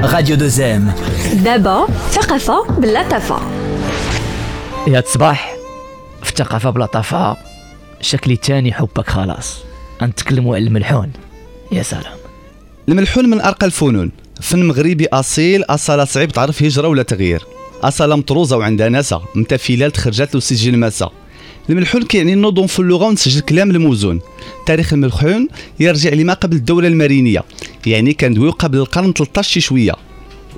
راديو دوزام. دابا ثقافة باللطافة. يا الصباح في الثقافة باللطافة شكلي تاني حبك خلاص. نتكلموا على الملحون. يا سلام. الملحون من أرقى الفنون، فن مغربي أصيل، أصالة صعيب تعرف هجرة ولا تغيير، أصالة مطروزة وعندها ناسة متفيلات خرجات له سجل ماسة. الملحون كيعني نظم في اللغة ونسجل كلام الموزون. تاريخ الملحون يرجع لما قبل الدولة المرينية، يعني كندويو قبل القرن 13 شي شوية،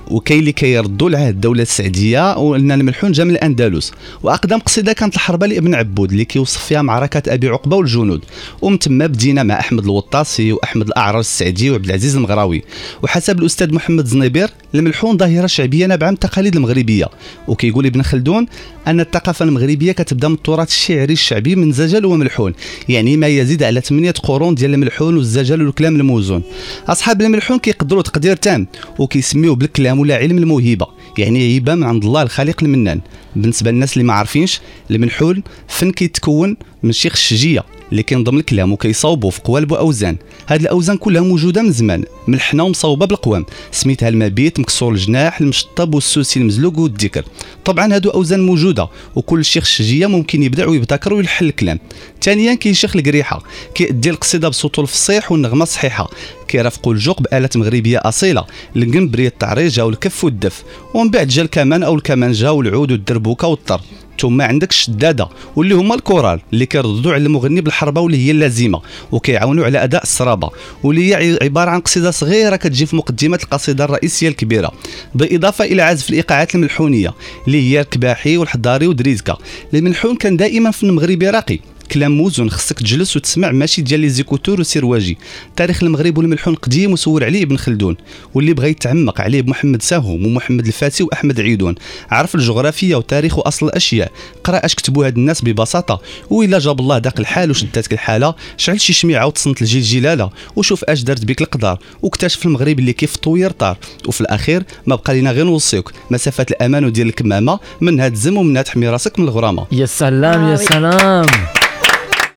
وكاين اللي كيردوا لعهد الدولة السعدية وأن الملحون جا من الأندلس. وأقدم قصيدة كانت الحربة لابن عبود اللي كيوصف فيها معركة أبي عقبة والجنود، ومن تما بدينا مع أحمد الوطاسي وأحمد الأعرج السعدي وعبد العزيز المغراوي. وحسب الأستاذ محمد زنيبير الملحون ظاهرة شعبية نابعة من التقاليد المغربية، وكيقول ابن خلدون أن الثقافة المغربية كتبدا من التراث الشعري الشعبي من زجل وملحون، يعني ما يزيد على 8 قرون ديال الملحون والزجل والكلام الموزون. أصحاب الملحون كيقدروا تقدير تام وكيسميوه بالكلام ولا علم الموهبة، يعني هبة من عند الله الخالق المنان. بالنسبة للناس اللي ما عارفينش، الملحون فن كيتكون من شيخ الشجية اللي كينضم الكلام وكيصاوبو في قوالب واوزان. هاد الاوزان كلها موجوده من زمان ملحنه ومصاوبه بالقوام، سميتها المبيت، مكسور الجناح، المشطب والسوسي المزلوق والذكر. طبعا هادو اوزان موجوده وكل شيخ شجيه ممكن يبدع ويبتكر ويلحن الكلام. ثانيا كاين شيخ القريحه كيدي القصيده بصوته الفصيح والنغمه الصحيحه، كيرافقوا الجوق بالات مغربيه اصيله، القنبريه التعريجه والكف والدف. ومن بعد جا الكمان او الكمانجه والعود والدربوكه والطر. ثم عندك الشداده واللي هما الكورال اللي كيردوا على المغني بالحربه واللي هي اللازمه، وكيعاونوا على اداء السرابه، واللي هي عباره عن قصيده صغيره كتجي في مقدمه القصيده الرئيسيه الكبيره، بالاضافه الى عزف الايقاعات الملحونيه اللي هي الكباحي والحضاري ودريزكا. الملحون كان دائما في المغرب راقي، كلام موزون، خصك تجلس وتسمع، ماشي ديال لي زيكوتور وسيرواجي. تاريخ المغرب والملحون قديم وسول عليه ابن خلدون، واللي بغى يتعمق عليه بمحمد ساهم ومحمد الفاتي واحمد عيدون. عرف الجغرافيا وتاريخ واصل الاشياء، قرا اش كتبوا هاد الناس ببساطه، والا جاب الله داك الحال وشداتك الحاله، شعل شي شميعه وتصنت الجيل جلاله، وشوف اش دارت بك القدر. واكتشف المغرب اللي كيف طوير طار. وفي الاخير ما بقى لينا غير نوصيوك مسافه الامان وديال الكمامه، من هاد الزم ومنها تحمي راسك من الغرامه. يا سلام يا سلام.